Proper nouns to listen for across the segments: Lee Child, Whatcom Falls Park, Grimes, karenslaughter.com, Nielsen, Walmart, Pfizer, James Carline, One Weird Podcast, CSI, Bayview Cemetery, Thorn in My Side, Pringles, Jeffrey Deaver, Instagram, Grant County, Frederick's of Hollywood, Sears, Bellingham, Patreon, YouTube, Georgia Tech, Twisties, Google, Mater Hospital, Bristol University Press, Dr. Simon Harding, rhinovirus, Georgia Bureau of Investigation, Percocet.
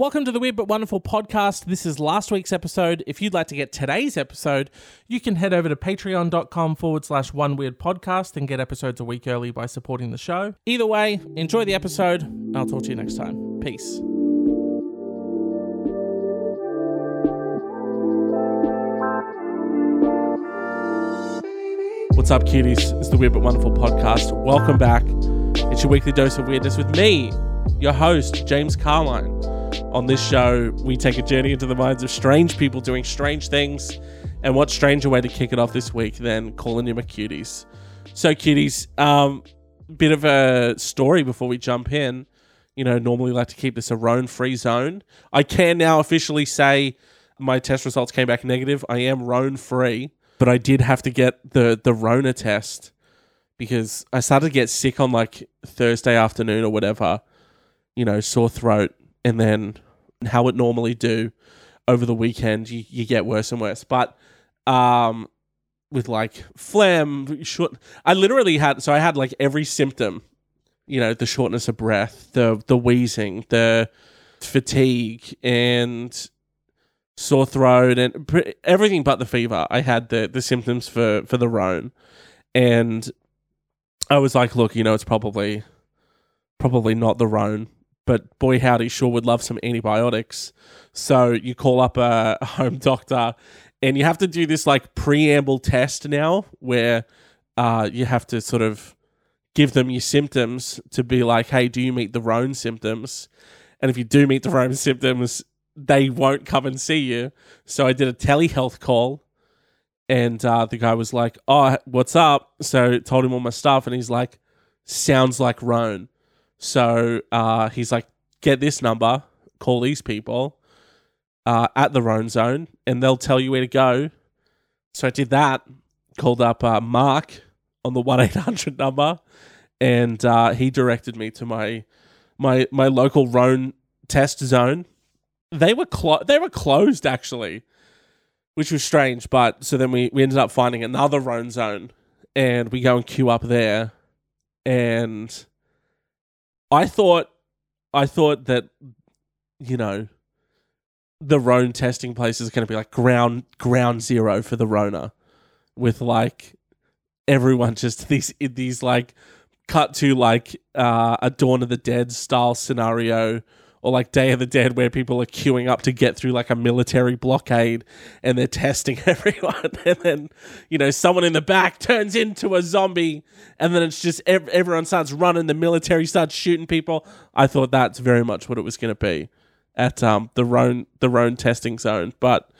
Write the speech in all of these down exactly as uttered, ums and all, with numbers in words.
Welcome to the Weird But Wonderful podcast. This is last week's episode. If you'd like to get today's episode, you can head over to patreon.com forward slash one weird podcast and get episodes a week early by supporting the show. Either way, enjoy the episode, and I'll talk to you next time. Peace. What's up, cuties? It's the Weird But Wonderful podcast. Welcome back. It's your weekly dose of weirdness with me, your host, James Carline. On this show, we take a journey into the minds of strange people doing strange things. And what stranger way to kick it off this week than calling you my cuties. So cuties, um, bit of a story before we jump in. You know, normally we like to keep this a roan-free zone. I can now officially say my test results came back negative. I am roan-free, but I did have to get the, the Rona test because I started to get sick on like Thursday afternoon or whatever. You know, sore throat. And then how it normally do over the weekend, you, you get worse and worse. But um, with like phlegm, short, I literally had, so I had like every symptom, you know, the shortness of breath, the the wheezing, the fatigue and sore throat and pr- everything but the fever. I had the, the symptoms for, for the Rhone. And I was like, look, you know, it's probably probably not the Rhone. But boy howdy, sure would love some antibiotics. So you call up a home doctor and you have to do this like preamble test now where uh, you have to sort of give them your symptoms to be like, hey, do you meet the Rhone symptoms? And if you do meet the Rhone symptoms, they won't come and see you. So I did a telehealth call and uh, the guy was like, oh, what's up? So I told him all my stuff and he's like, sounds like Rhone. So uh, he's like, get this number, call these people uh, at the Rhone Zone, and they'll tell you where to go. So I did that, called up uh, Mark on the one eight hundred number, and uh, he directed me to my my my local Rhone test zone. They were clo- they were closed actually, which was strange. But so then we we ended up finding another Rhone Zone, and we go and queue up there, and. I thought, I thought that, you know, the Rhone testing place is going to be like ground ground zero for the Rona, with like everyone just these these like cut to like uh, a Dawn of the Dead style scenario or like Day of the Dead where people are queuing up to get through like a military blockade and they're testing everyone and then, you know, someone in the back turns into a zombie and then it's just ev- everyone starts running, the military starts shooting people. I thought that's very much what it was going to be at um, the Rhone the Rhone testing zone, but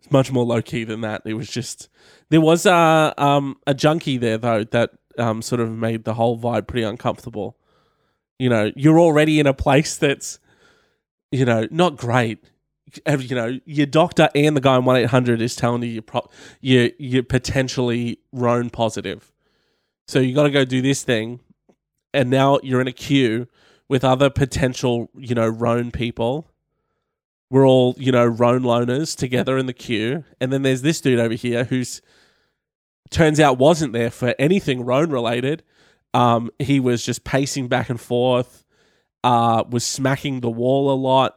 it's much more low-key than that. It was just... There was a, um, a junkie there, though, that um, sort of made the whole vibe pretty uncomfortable. You know, you're already in a place that's you know, not great. You know, your doctor and the guy in one eight hundred is telling you you're, pro- you're, you're potentially Rhone positive. So you got to go do this thing. And now you're in a queue with other potential, you know, Rhone people. We're all, you know, Rhone loners together in the queue. And then there's this dude over here who's, turns out wasn't there for anything Rhone related. Um, he was just pacing back and forth. Uh, was smacking the wall a lot,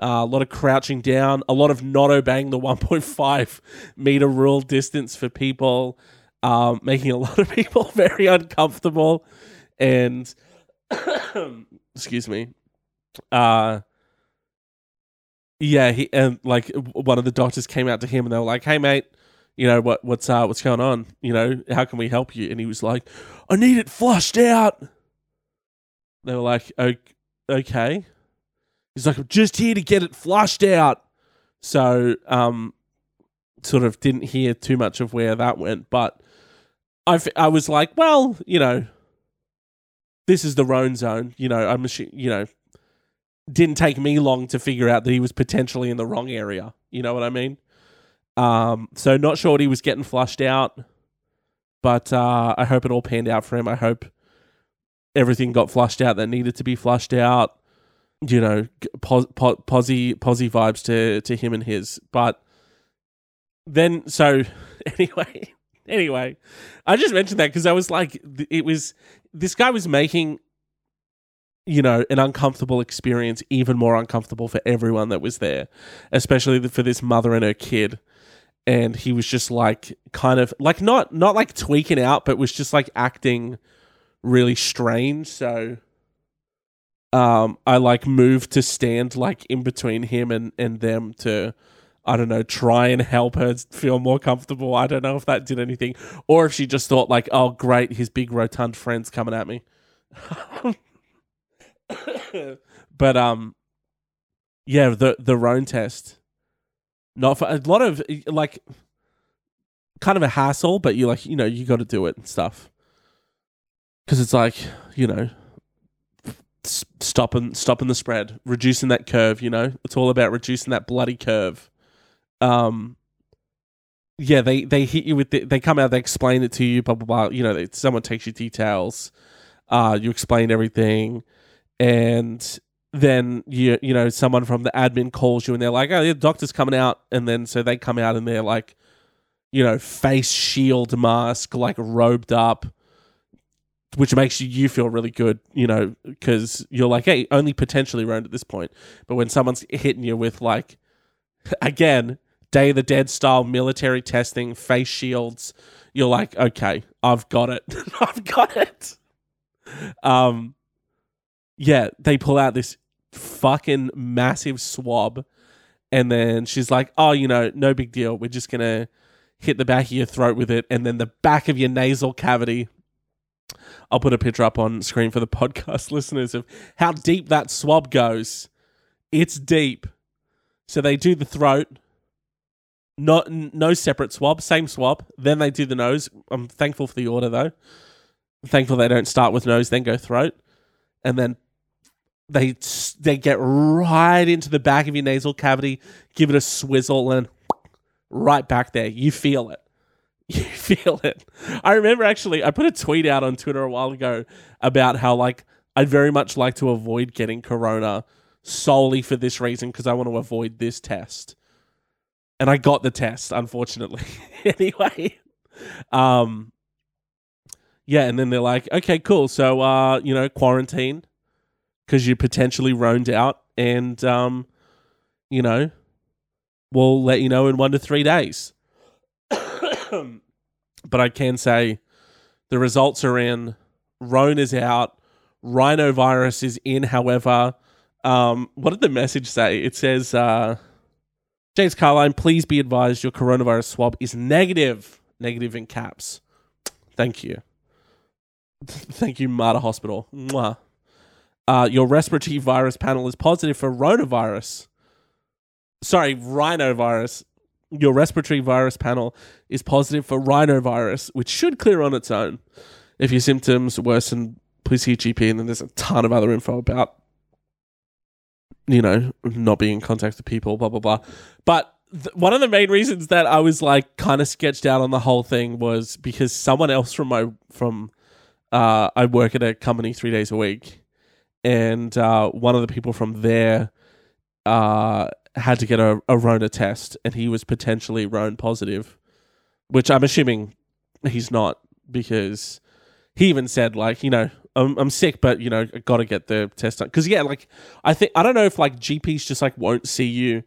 uh, a lot of crouching down, a lot of not obeying the one point five meter rule distance for people, um, making a lot of people very uncomfortable. And, excuse me, uh, yeah, he and like one of the doctors came out to him and they were like, hey, mate, you know, what what's uh, what's going on? You know, how can we help you? And he was like, I need it flushed out. They were like, okay. He's like, I'm just here to get it flushed out. So, um, sort of didn't hear too much of where that went. But I, I was like, well, you know, this is the Rhone zone. You know, I'm, you know, didn't take me long to figure out that he was potentially in the wrong area. You know what I mean? Um, so not sure what he was getting flushed out, but uh, I hope it all panned out for him. I hope. Everything got flushed out that needed to be flushed out, you know, pos- pos- posy, posy vibes to, to him and his. But then, so anyway, anyway, I just mentioned that because I was like, it was, this guy was making, you know, an uncomfortable experience, even more uncomfortable for everyone that was there, especially for this mother and her kid. And he was just like, kind of like, not, not like tweaking out, but was just like acting really strange. So, um, I like moved to stand like in between him and, and them to, I don't know, try and help her feel more comfortable. I don't know if that did anything or if she just thought like, oh great, his big rotund friend's coming at me. But um, yeah, the the Roan test, not for a lot of like, kind of a hassle, but you like you know you got to do it and stuff, because it's like you know, stopping stopping the spread, reducing that curve. You know, it's all about reducing that bloody curve. Um, yeah, they they hit you with the, they come out, they explain it to you, blah blah blah. You know, they, someone takes your details, uh, you explain everything. And then, you you know, someone from the admin calls you and they're like, oh, the doctor's coming out. And then so they come out and they're like, you know, face shield mask, like robed up, which makes you, you feel really good, you know, because you're like, hey, only potentially round at this point. But when someone's hitting you with like, again, Day of the Dead style military testing, face shields, you're like, okay, I've got it. I've got it. Um. Yeah, they pull out this fucking massive swab and then she's like, oh, you know, no big deal. We're just going to hit the back of your throat with it and then the back of your nasal cavity. I'll put a picture up on screen for the podcast listeners of how deep that swab goes. It's deep. So they do the throat, not no separate swab, same swab. Then they do the nose. I'm thankful for the order, though. I'm thankful they don't start with nose, then go throat. And then they they get right into the back of your nasal cavity, give it a swizzle, and right back there. You feel it. You feel it. I remember, actually, I put a tweet out on Twitter a while ago about how, like, I'd very much like to avoid getting corona solely for this reason, because I want to avoid this test. And I got the test, unfortunately. Anyway. Um... Yeah, and then they're like, okay, cool. So, uh, you know, quarantine because you potentially roamed out and, um, you know, we'll let you know in one to three days. But I can say the results are in. Roan is out. Rhinovirus is in, however. Um, what did the message say? It says, uh, James Carline, please be advised your coronavirus swab is negative. Negative in caps. Thank you. Thank you, Mater Hospital. Mwah. Uh, your respiratory virus panel is positive for rotavirus. Sorry, rhinovirus. Your respiratory virus panel is positive for rhinovirus, which should clear on its own. If your symptoms worsen, please see G P. And then there's a ton of other info about, you know, not being in contact with people, blah, blah, blah. But th- one of the main reasons that I was like kind of sketched out on the whole thing was because someone else from my... from Uh, I work at a company three days a week, and uh, one of the people from there uh, had to get a, a Rona test, and he was potentially Rona positive, which I'm assuming he's not, because he even said, like, you know, I'm, I'm sick, but, you know, I got to get the test done. Because, yeah, like, I think, I don't know if, like, G Ps just, like, won't see you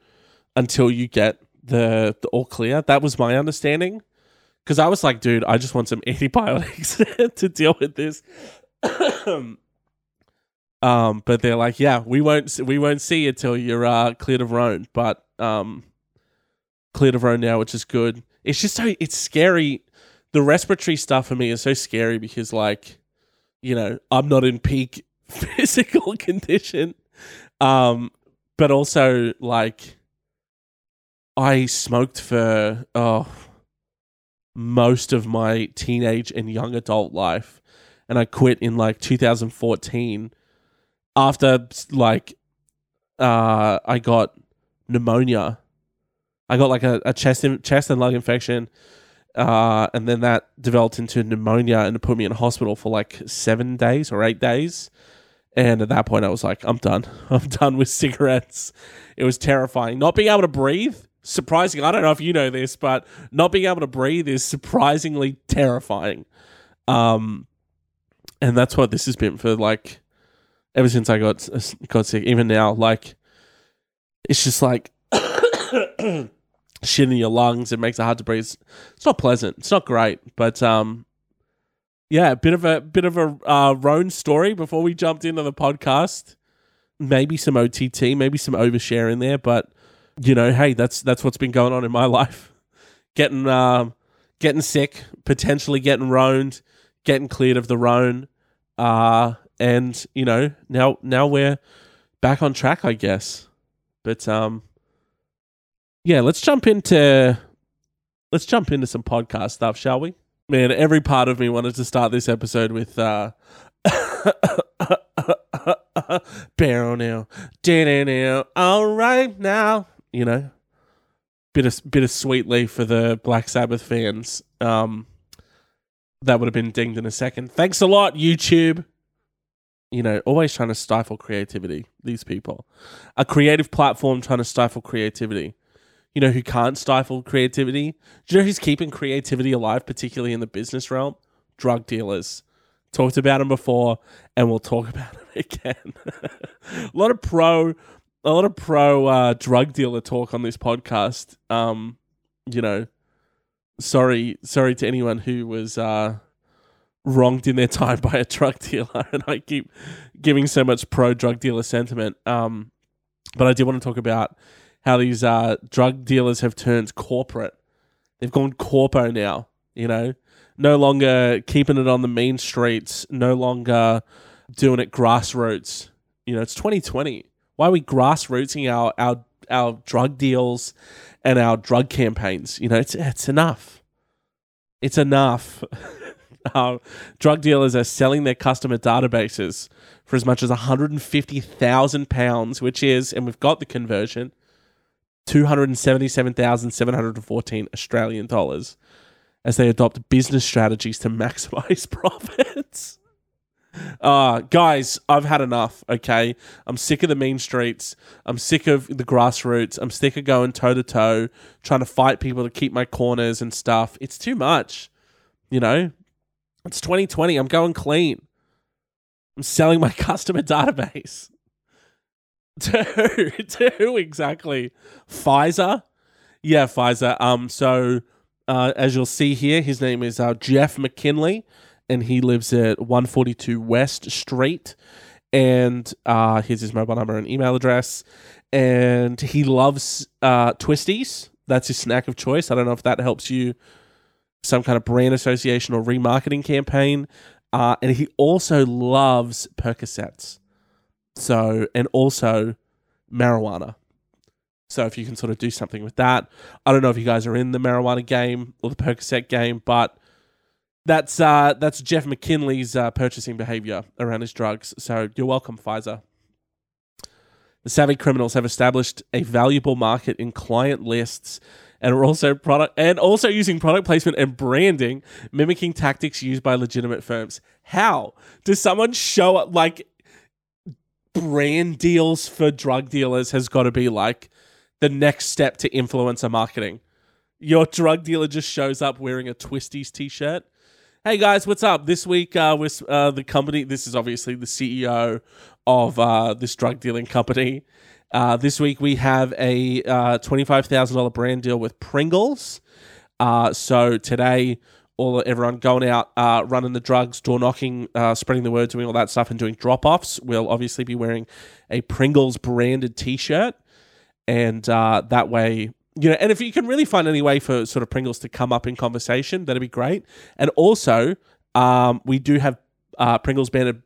until you get the, the all clear. That was my understanding. Because I was like, dude, I just want some antibiotics to deal with this. um, but they're like, yeah, we won't we won't see you till you're uh, cleared of Rhone. But um, cleared of Rhone now, which is good. It's just so, it's scary. The respiratory stuff for me is so scary because, like, you know, I'm not in peak physical condition. Um, but also, like, I smoked for... oh. most of my teenage and young adult life, and I quit in like two thousand fourteen after like uh I got pneumonia. I got like a, a chest in, chest and lung infection, uh and then that developed into pneumonia and it put me in hospital for like seven days or eight days, and at that point I was like, I'm done I'm done with cigarettes. It was terrifying not being able to breathe. Surprising. I don't know if you know this, but not being able to breathe is surprisingly terrifying. Um, and that's what this has been for like ever since I got got sick, even now, like, it's just like shit in your lungs. It makes it hard to breathe. It's not pleasant. It's not great. But um, yeah, a bit of a bit of a uh, Roan story before we jumped into the podcast. Maybe some O T T, maybe some overshare in there, but you know, hey, that's that's what's been going on in my life. Getting um, getting sick, potentially getting roaned, getting cleared of the roan, uh, and you know, now now we're back on track, I guess. But um, yeah, let's jump into let's jump into some podcast stuff, shall we? Man, every part of me wanted to start this episode with uh, barrel now, da now, all right now. You know, bit of bit of sweetly for the Black Sabbath fans. Um, that would have been dinged in a second. Thanks a lot, YouTube. You know, always trying to stifle creativity. These people, a creative platform trying to stifle creativity. You know who can't stifle creativity? Do you know who's keeping creativity alive, particularly in the business realm? Drug dealers. Talked about them before, and we'll talk about them again. a lot of pro, a lot of pro uh, drug dealer talk on this podcast. Um, you know, sorry, sorry to anyone who was uh, wronged in their time by a drug dealer, and I keep giving so much pro drug dealer sentiment. Um, but I do want to talk about how these uh, drug dealers have turned corporate. They've gone corpo now. You know. No longer keeping it on the main streets. No longer doing it grassroots. You know, it's twenty twenty. Why are we grassrootsing our our, our drug deals and our drug campaigns? You know, it's it's enough. It's enough. uh, drug dealers are selling their customer databases for as much as one hundred fifty thousand pounds, which is, and we've got the conversion, two hundred seventy-seven thousand seven hundred fourteen Australian dollars. As they adopt business strategies to maximize profits. Uh, guys, I've had enough, okay? I'm sick of the mean streets. I'm sick of the grassroots. I'm sick of going toe-to-toe, trying to fight people to keep my corners and stuff. It's too much, you know? It's twenty twenty. I'm going clean. I'm selling my customer database. To who? To who exactly? Pfizer? Yeah, Pfizer. Um, so... Uh, as you'll see here, his name is uh, Jeff McKinley, and he lives at one forty-two West Street. And uh, here's his mobile number and email address. And he loves uh, Twisties. That's his snack of choice. I don't know if that helps you, some kind of brand association or remarketing campaign. Uh, and he also loves Percocets. So, and also marijuana. So if you can sort of do something with that. I don't know if you guys are in the marijuana game or the Percocet game, but that's uh, that's Jeff McKinley's uh, purchasing behavior around his drugs. So you're welcome, Pfizer. The savvy criminals have established a valuable market in client lists and are also product and also using product placement and branding, mimicking tactics used by legitimate firms. How does someone show up like brand deals for drug dealers has got to be like the next step to influencer marketing. Your drug dealer just shows up wearing a Twisties t-shirt. Hey guys, what's up? This week, uh, we're, uh, the company, this is obviously the C E O of uh, this drug dealing company. Uh, this week, we have a uh, twenty-five thousand dollars brand deal with Pringles. Uh, so today, all everyone going out, uh, running the drugs, door knocking, uh, spreading the word, doing all that stuff and doing drop-offs. We'll obviously be wearing a Pringles branded t-shirt. And uh, that way, you know, and if you can really find any way for sort of Pringles to come up in conversation, that'd be great. And also, um, we do have uh, Pringles branded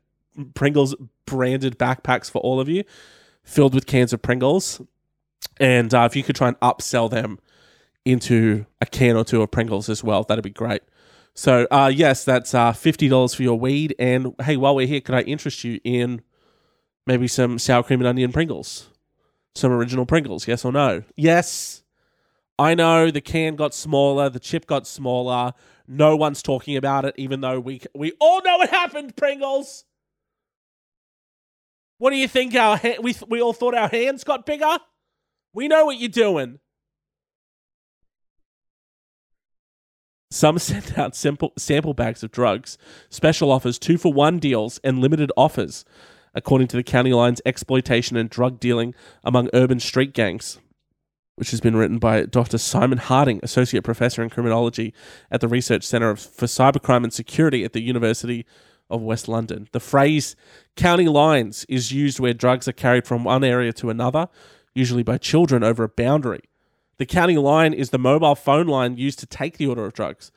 Pringles branded backpacks for all of you, filled with cans of Pringles. And uh, if you could try and upsell them into a can or two of Pringles as well, that'd be great. So uh, yes, that's uh, fifty dollars for your weed. And hey, while we're here, could I interest you in maybe some sour cream and onion Pringles? Some original Pringles, yes or no? Yes. I know the can got smaller, the chip got smaller. No one's talking about it, even though we we all know it happened, Pringles. What do you think? Our ha- we th- we all thought our hands got bigger. We know what you're doing. Some sent out simple sample bags of drugs, special offers, two for one deals, and limited offers. according to the County Line's exploitation and drug dealing among urban street gangs, which has been written by Doctor Simon Harding, Associate Professor in Criminology at the Research Centre for Cybercrime and Security at the University of West London. The phrase county lines is used where drugs are carried from one area to another, usually by children over a boundary. The county line is the mobile phone line used to take the order of drugs.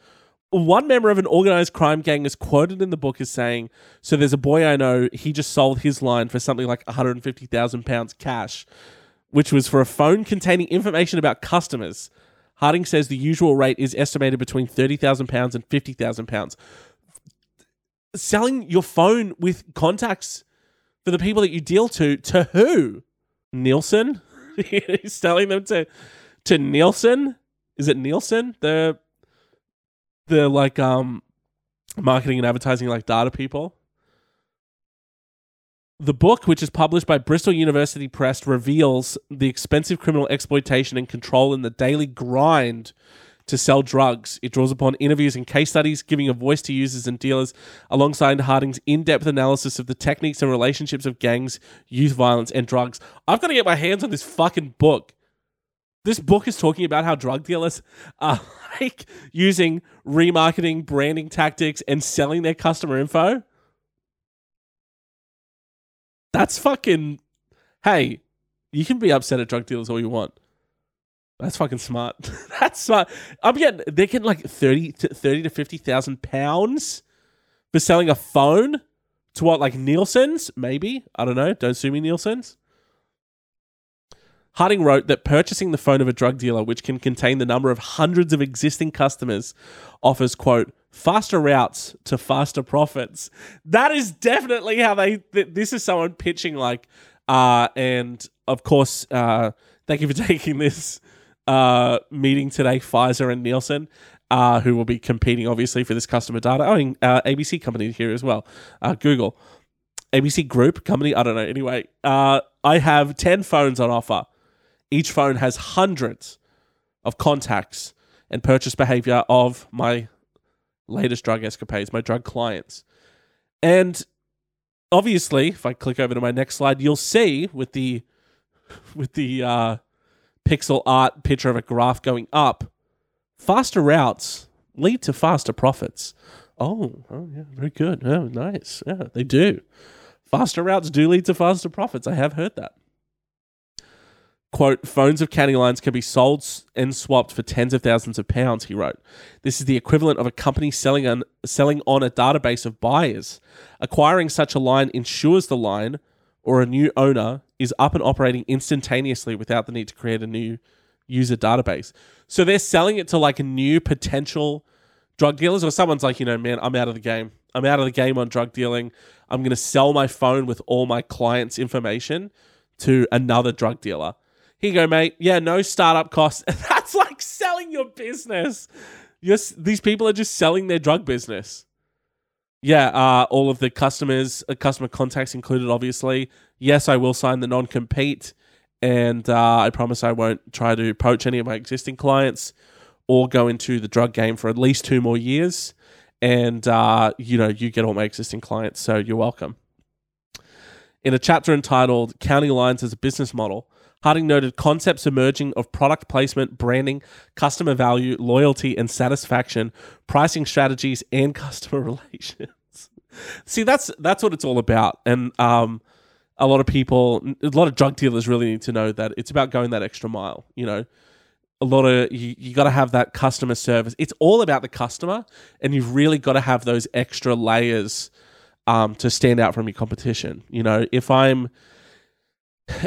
One member of an organised crime gang is quoted in the book as saying, "So there's a boy I know, he just sold his line for something like one hundred fifty thousand pounds cash, which was for a phone containing information about customers." Harding says the usual rate is estimated between thirty thousand pounds and fifty thousand pounds. Selling your phone with contacts for the people that you deal to, to who? Nielsen? He's selling them to to Nielsen? Is it Nielsen? The, the like, um, marketing and advertising, like, data people? The book, which is published by Bristol University Press, reveals the expensive criminal exploitation and control in the daily grind to sell drugs. It draws upon interviews and case studies, giving a voice to users and dealers, alongside Harding's in-depth analysis of the techniques and relationships of gangs, youth violence, and drugs. I've got to get my hands on this fucking book. This book is talking about how drug dealers are like using remarketing, branding tactics, and selling their customer info. That's fucking... Hey, you can be upset at drug dealers all you want. That's fucking smart. That's smart. I'm getting... They're getting like thirty to, thirty to fifty thousand pounds for selling a phone to what, like Nielsen's? Maybe. I don't know. Don't sue me, Nielsen's. Harding wrote that purchasing the phone of a drug dealer, which can contain the number of hundreds of existing customers, offers, quote, faster routes to faster profits. That is definitely how they... Th- this is someone pitching like, uh, and of course, uh, thank you for taking this uh, meeting today, Pfizer and Nielsen, uh, who will be competing, obviously, for this customer data. Oh, and, uh, A B C company here as well. Uh, Google. A B C Group company? I don't know. Anyway, uh, I have ten phones on offer. Each phone has hundreds of contacts and purchase behavior of my latest drug escapades, my drug clients. And obviously, if I click over to my next slide, you'll see with the with the uh, pixel art picture of a graph going up, faster routes lead to faster profits. Oh, oh yeah, very good. Oh, nice. Yeah, they do. Faster routes do lead to faster profits. I have heard that. Quote, phones of county lines can be sold and swapped for tens of thousands of pounds, he wrote. This is the equivalent of a company selling on, selling on a database of buyers. Acquiring such a line ensures the line, or a new owner, is up and operating instantaneously without the need to create a new user database. So they're selling it to like new potential drug dealers, or someone's like, you know, man, I'm out of the game. I'm out of the game on drug dealing. I'm going to sell my phone with all my clients' information to another drug dealer. Here you go, mate. Yeah, no startup costs. That's like selling your business. You're, these people are just selling their drug business. Yeah, uh, all of the customers, uh, customer contacts included, obviously. Yes, I will sign the non-compete, and uh, I promise I won't try to poach any of my existing clients or go into the drug game for at least two more years. And, uh, you know, you get all my existing clients, so you're welcome. In a chapter entitled County Lines as a Business Model, Harding noted concepts emerging of product placement, branding, customer value, loyalty and satisfaction, pricing strategies, and customer relations. See, that's that's what it's all about. And um, a lot of people, a lot of drug dealers really need to know that it's about going that extra mile. You know, a lot of, you, you got to have that customer service. It's all about the customer, and you've really got to have those extra layers um, to stand out from your competition. You know, if I'm...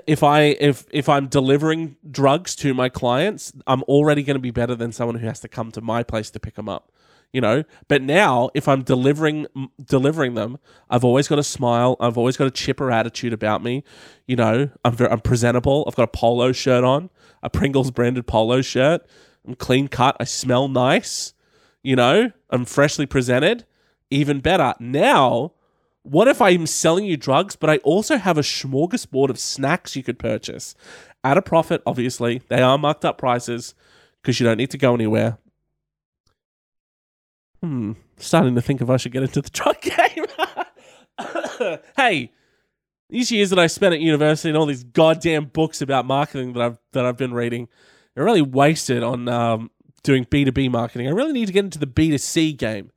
If I if if I'm delivering drugs to my clients, I'm already going to be better than someone who has to come to my place to pick them up, you know. But now, if I'm delivering delivering them, I've always got a smile. I've always got a chipper attitude about me, you know. I'm very, I'm presentable. I've got a polo shirt on, a Pringles branded polo shirt. I'm clean cut. I smell nice, you know. I'm freshly presented. Even better now. What if I'm selling you drugs, but I also have a smorgasbord of snacks you could purchase? At a profit, obviously. They are marked up prices because you don't need to go anywhere. Hmm. Starting to think if I should get into the drug game. Hey, these years that I spent at university and all these goddamn books about marketing that I've that I've been reading are really wasted on um, doing B two B marketing. I really need to get into the B two C game.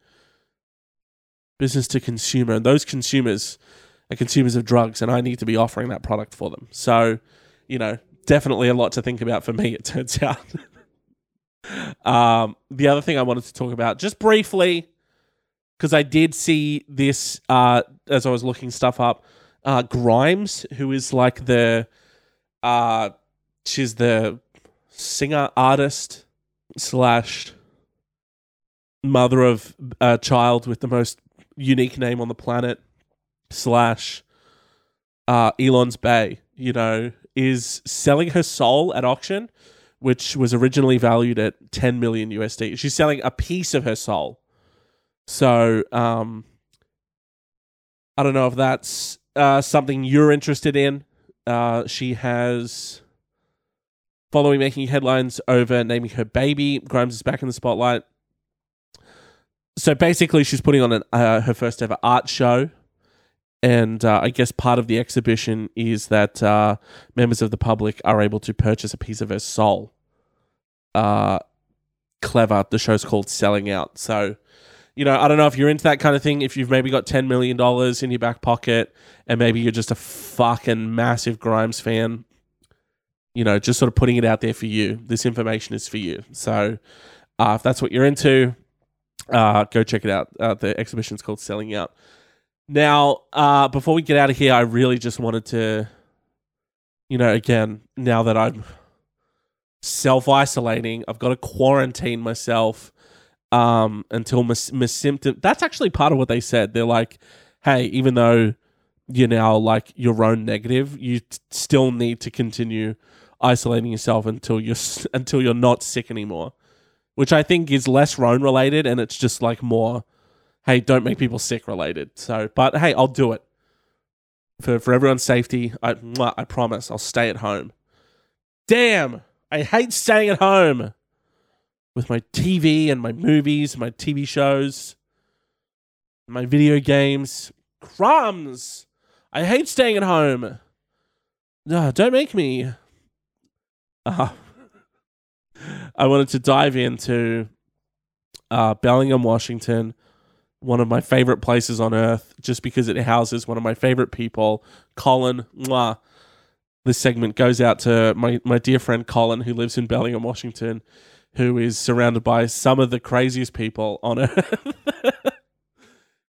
Business to consumer. And those consumers are consumers of drugs, and I need to be offering that product for them. So, you know, definitely a lot to think about for me, it turns out. um, the other thing I wanted to talk about, just briefly, because I did see this uh, as I was looking stuff up, uh, Grimes, who is like the, uh, she's the singer, artist, slash mother of a child with the most unique name on the planet, slash uh, Elon's Bay, you know, is selling her soul at auction, which was originally valued at ten million U S D. She's selling a piece of her soul. So, um, I don't know if that's uh, something you're interested in. Uh, she has, following making headlines over naming her baby, Grimes is back in the spotlight. So basically, she's putting on an, uh, her first ever art show. And uh, I guess part of the exhibition is that uh, members of the public are able to purchase a piece of her soul. Uh, clever. The show's called Selling Out. So, you know, I don't know if you're into that kind of thing. If you've maybe got ten million dollars in your back pocket and maybe you're just a fucking massive Grimes fan, you know, just sort of putting it out there for you. This information is for you. So uh, if that's what you're into, uh, go check it out. Uh, the exhibition's called Selling Out. Now, uh, before we get out of here, I really just wanted to, you know, again, now that I'm self-isolating, I've got to quarantine myself. Um, until my, my symptom, that's actually part of what they said. They're like, hey, even though you're now like your own negative, you t- still need to continue isolating yourself until you're, until you're not sick anymore, which I think is less Rhone related. And it's just like more, hey, don't make people sick related. So, but hey, I'll do it for, for everyone's safety. I, I promise I'll stay at home. Damn. I hate staying at home. With my T V and my movies, my T V shows, my video games. Crumbs! I hate staying at home. No, don't make me. Uh, I wanted to dive into uh, Bellingham, Washington, one of my favorite places on earth, just because it houses one of my favorite people, Colin. Mwah. This segment goes out to my, my dear friend Colin, who lives in Bellingham, Washington, who is surrounded by some of the craziest people on earth.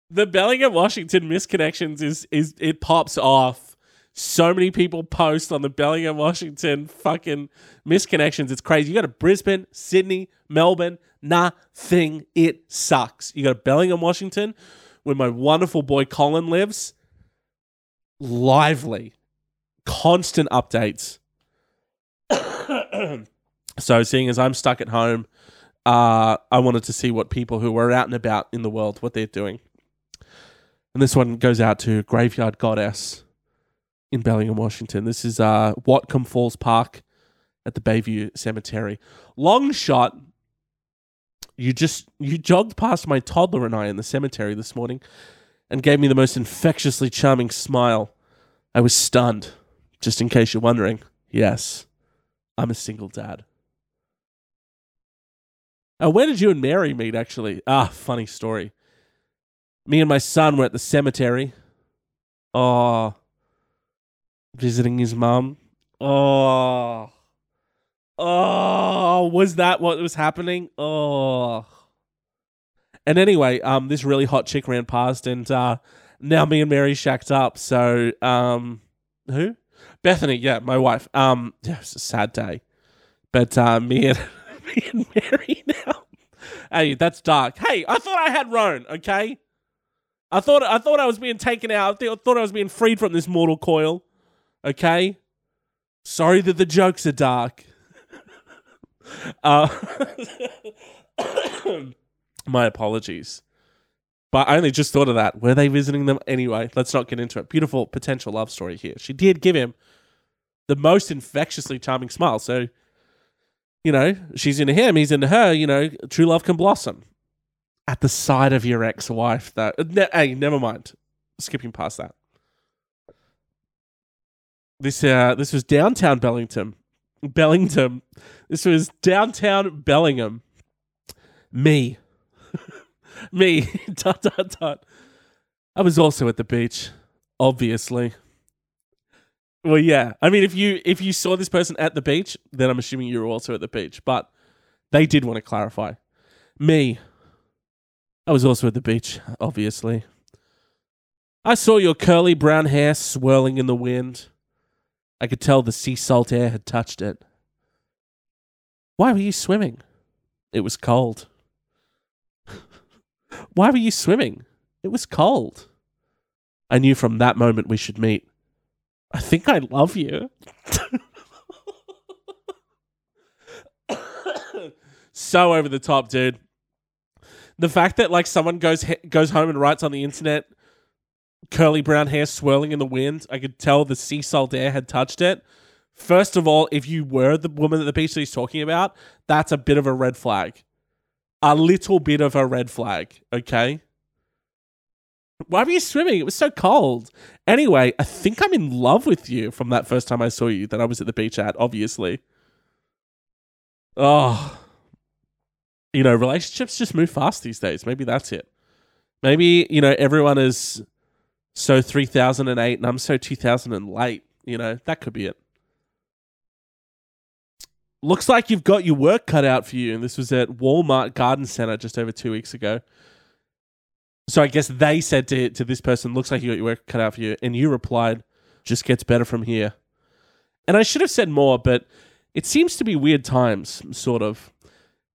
The Bellingham, Washington misconnections is, is it pops off. So many people post on the Bellingham, Washington fucking misconnections. It's crazy. You go to Brisbane, Sydney, Melbourne, nothing. It sucks. You go to Bellingham, Washington, where my wonderful boy Colin lives. Lively. Constant updates. So, seeing as I'm stuck at home, uh, I wanted to see what people who were out and about in the world, what they're doing. And this one goes out to Graveyard Goddess in Bellingham, Washington. This is uh, Whatcom Falls Park at the Bayview Cemetery. Long shot, you just you jogged past my toddler and I in the cemetery this morning and gave me the most infectiously charming smile. I was stunned, just in case you're wondering. Yes, I'm a single dad. Uh, where did you and Mary meet, actually? Ah, funny story. Me and my son were at the cemetery. Oh. Visiting his mum. Oh. Oh. Was that what was happening? Oh. And anyway, um, this really hot chick ran past, and uh, now me and Mary shacked up. So, um, who? Bethany, yeah, my wife. Um, yeah, it was a sad day. But uh, me and... me and Mary now. Hey, that's dark. Hey, I thought I had Rhone, okay? I thought I thought I was being taken out. I, th- I thought I was being freed from this mortal coil, okay? Sorry that the jokes are dark. uh, my apologies. But I only just thought of that. Were they visiting them? Anyway, let's not get into it. Beautiful potential love story here. She did give him the most infectiously charming smile, so... You know, she's into him, he's into her, you know, true love can blossom. At the side of your ex-wife, though. Ne- hey, never mind. Skipping past that. This uh, this was downtown Bellingham. Bellingham. This was downtown Bellingham. Me. Me. Dot, dot, dot. I was also at the beach, obviously. Well, yeah. I mean, if you if you saw this person at the beach, then I'm assuming you were also at the beach. But they did want to clarify. Me. I was also at the beach, obviously. I saw your curly brown hair swirling in the wind. I could tell the sea salt air had touched it. Why were you swimming? It was cold. Why were you swimming? It was cold. I knew from that moment we should meet. I think I love you. So over the top, dude. The fact that like someone goes he- goes home and writes on the internet, curly brown hair swirling in the wind, I could tell the sea salt air had touched it. First of all, if you were the woman at the beach that he's talking about, that's a bit of a red flag. A little bit of a red flag, okay? Why were you swimming? It was so cold. Anyway, I think I'm in love with you from that first time I saw you that I was at the beach at, obviously. Oh. You know, relationships just move fast these days. Maybe that's it. Maybe, you know, everyone is so three thousand eight and I'm so two thousand and late. You know, that could be it. Looks like you've got your work cut out for you. And this was at Walmart Garden Center just over two weeks ago. So I guess they said to, to this person, looks like you got your work cut out for you. And you replied, just gets better from here. And I should have said more, but it seems to be weird times, sort of.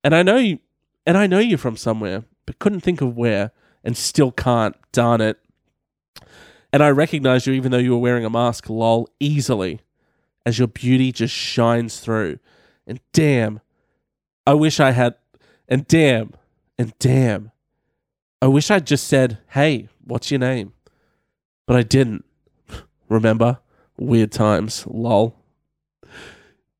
And I know you, and I know you're from somewhere, but couldn't think of where and still can't, darn it. And I recognized you even though you were wearing a mask, lol, easily, as your beauty just shines through. And damn, I wish I had, and damn, and damn. I wish I'd just said, hey, what's your name? But I didn't. Remember? Weird times. Lol.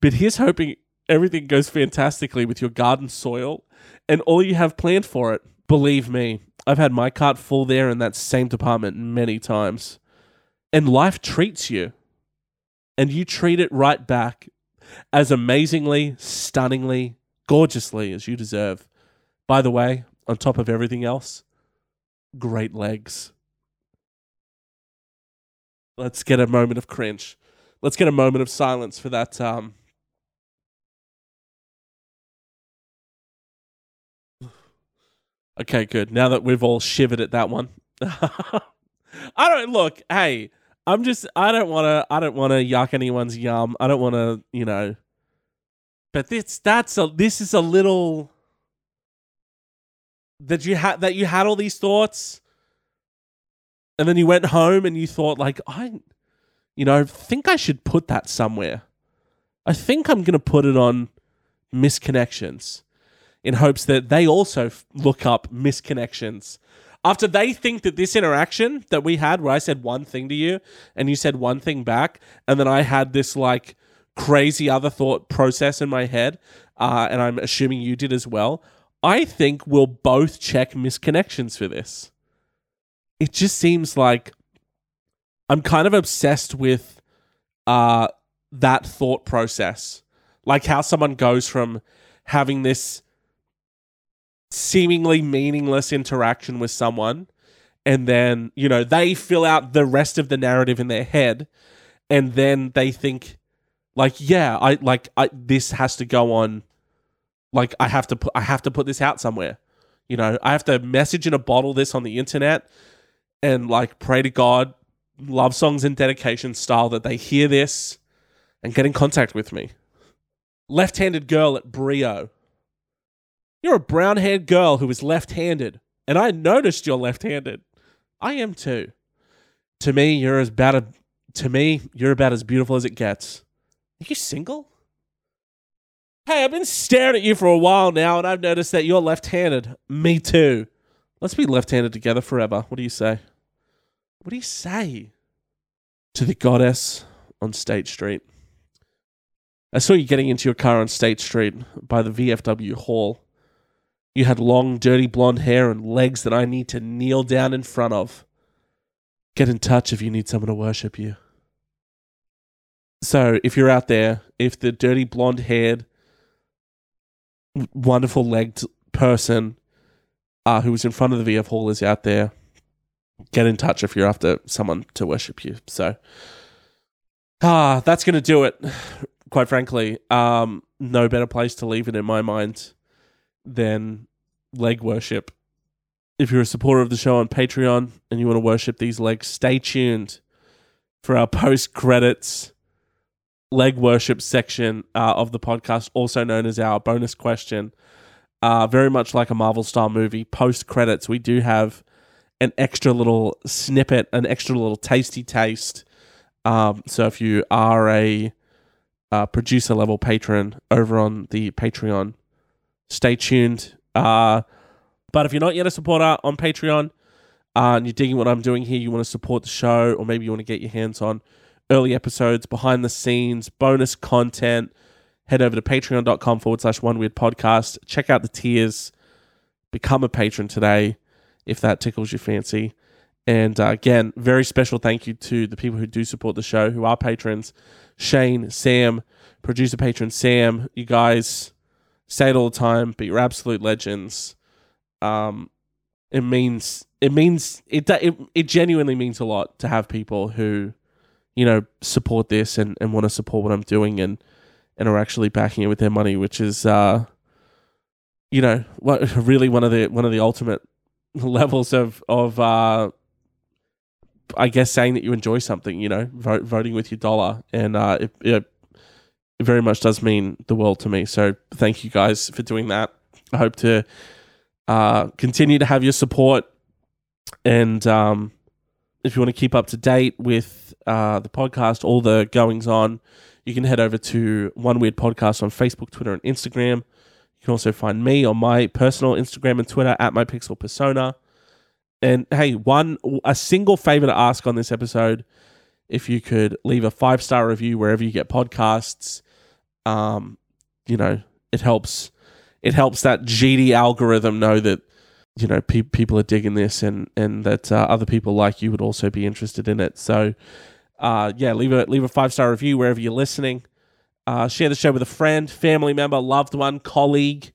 But here's hoping everything goes fantastically with your garden soil and all you have planned for it. Believe me, I've had my cart full there in that same department many times. And life treats you. And you treat it right back as amazingly, stunningly, gorgeously as you deserve. By the way, on top of everything else, great legs. Let's get a moment of cringe. Let's get a moment of silence for that. Um... Okay, good. Now that we've all shivered at that one, I don't look. Hey, I'm just. I don't want to. I don't want to yuck anyone's yum. I don't want to. You know. But this. That's a. This is a little. That you had that you had all these thoughts, and then you went home and you thought like, I, you know, think I should put that somewhere. I think I'm gonna put it on misconnections, in hopes that they also f- look up misconnections after they think that this interaction that we had, where I said one thing to you and you said one thing back, and then I had this like crazy other thought process in my head, uh, and I'm assuming you did as well. I think we'll both check misconnections for this. It just seems like I'm kind of obsessed with uh, that thought process. Like how someone goes from having this seemingly meaningless interaction with someone and then, you know, they fill out the rest of the narrative in their head and then they think like, yeah, I like I, this has to go on. Like I have to put, I have to put this out somewhere, you know. I have to message in a bottle this on the internet, and like pray to God, love songs and dedication style that they hear this, and get in contact with me. Left-handed girl at Brio. You're a brown-haired girl who is left-handed, and I noticed you're left-handed. I am too. To me, you're as bad a, to me, you're about as beautiful as it gets. Are you single? Hey, I've been staring at you for a while now, and I've noticed that you're left-handed. Me too. Let's be left-handed together forever. What do you say? What do you say? To the goddess on State Street. I saw you getting into your car on State Street by the V F W Hall. You had long, dirty blonde hair and legs that I need to kneel down in front of. Get in touch if you need someone to worship you. So if you're out there, if the dirty blonde-haired, wonderful-legged person uh, who was in front of the V F Hall is out there, get in touch if you're after someone to worship you. So, ah, that's going to do it, quite frankly. Um, no better place to leave it in my mind than leg worship. If you're a supporter of the show on Patreon and you want to worship these legs, stay tuned for our post-credits leg worship section uh, of the podcast, also known as our bonus question. Uh, very much like a Marvel-style movie, post-credits, we do have an extra little snippet, an extra little tasty taste. Um, so if you are a uh, producer-level patron over on the Patreon, stay tuned. Uh, but if you're not yet a supporter on Patreon uh, and you're digging what I'm doing here, you want to support the show, or maybe you want to get your hands on early episodes, behind the scenes, bonus content, head over to patreon.com forward slash one weird podcast. Check out the tiers. Become a patron today if that tickles your fancy. And uh, again, very special thank you to the people who do support the show, who are patrons. Shane, Sam, producer patron Sam, you guys say it all the time, but you're absolute legends. Um, it means, it means, it, it, it genuinely means a lot to have people who, you know, support this and, and want to support what I'm doing and, and are actually backing it with their money, which is, uh, you know, what, really one of the, one of the ultimate levels of, of, uh, I guess saying that you enjoy something, you know, vote, voting with your dollar. And uh, it, it very much does mean the world to me. So thank you guys for doing that. I hope to uh, continue to have your support. And um, if you want to keep up to date with uh, the podcast, all the goings on, you can head over to One Weird Podcast on Facebook, Twitter, and Instagram. You can also find me on my personal Instagram and Twitter at My Pixel Persona. And hey, one a single favor to ask on this episode, if you could leave a five-star review wherever you get podcasts, um, you know, it helps it helps that G D algorithm know that, you know, pe- people are digging this and and that uh, other people like you would also be interested in it. So, uh, yeah, leave a leave a five-star review wherever you're listening. Uh, share the show with a friend, family member, loved one, colleague.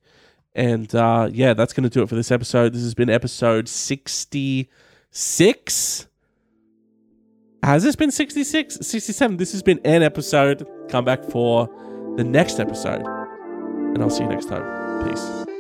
And, uh, yeah, that's going to do it for this episode. This has been episode sixty-six. Has this been sixty-six? sixty-seven. This has been an episode. Come back for the next episode. And I'll see you next time. Peace.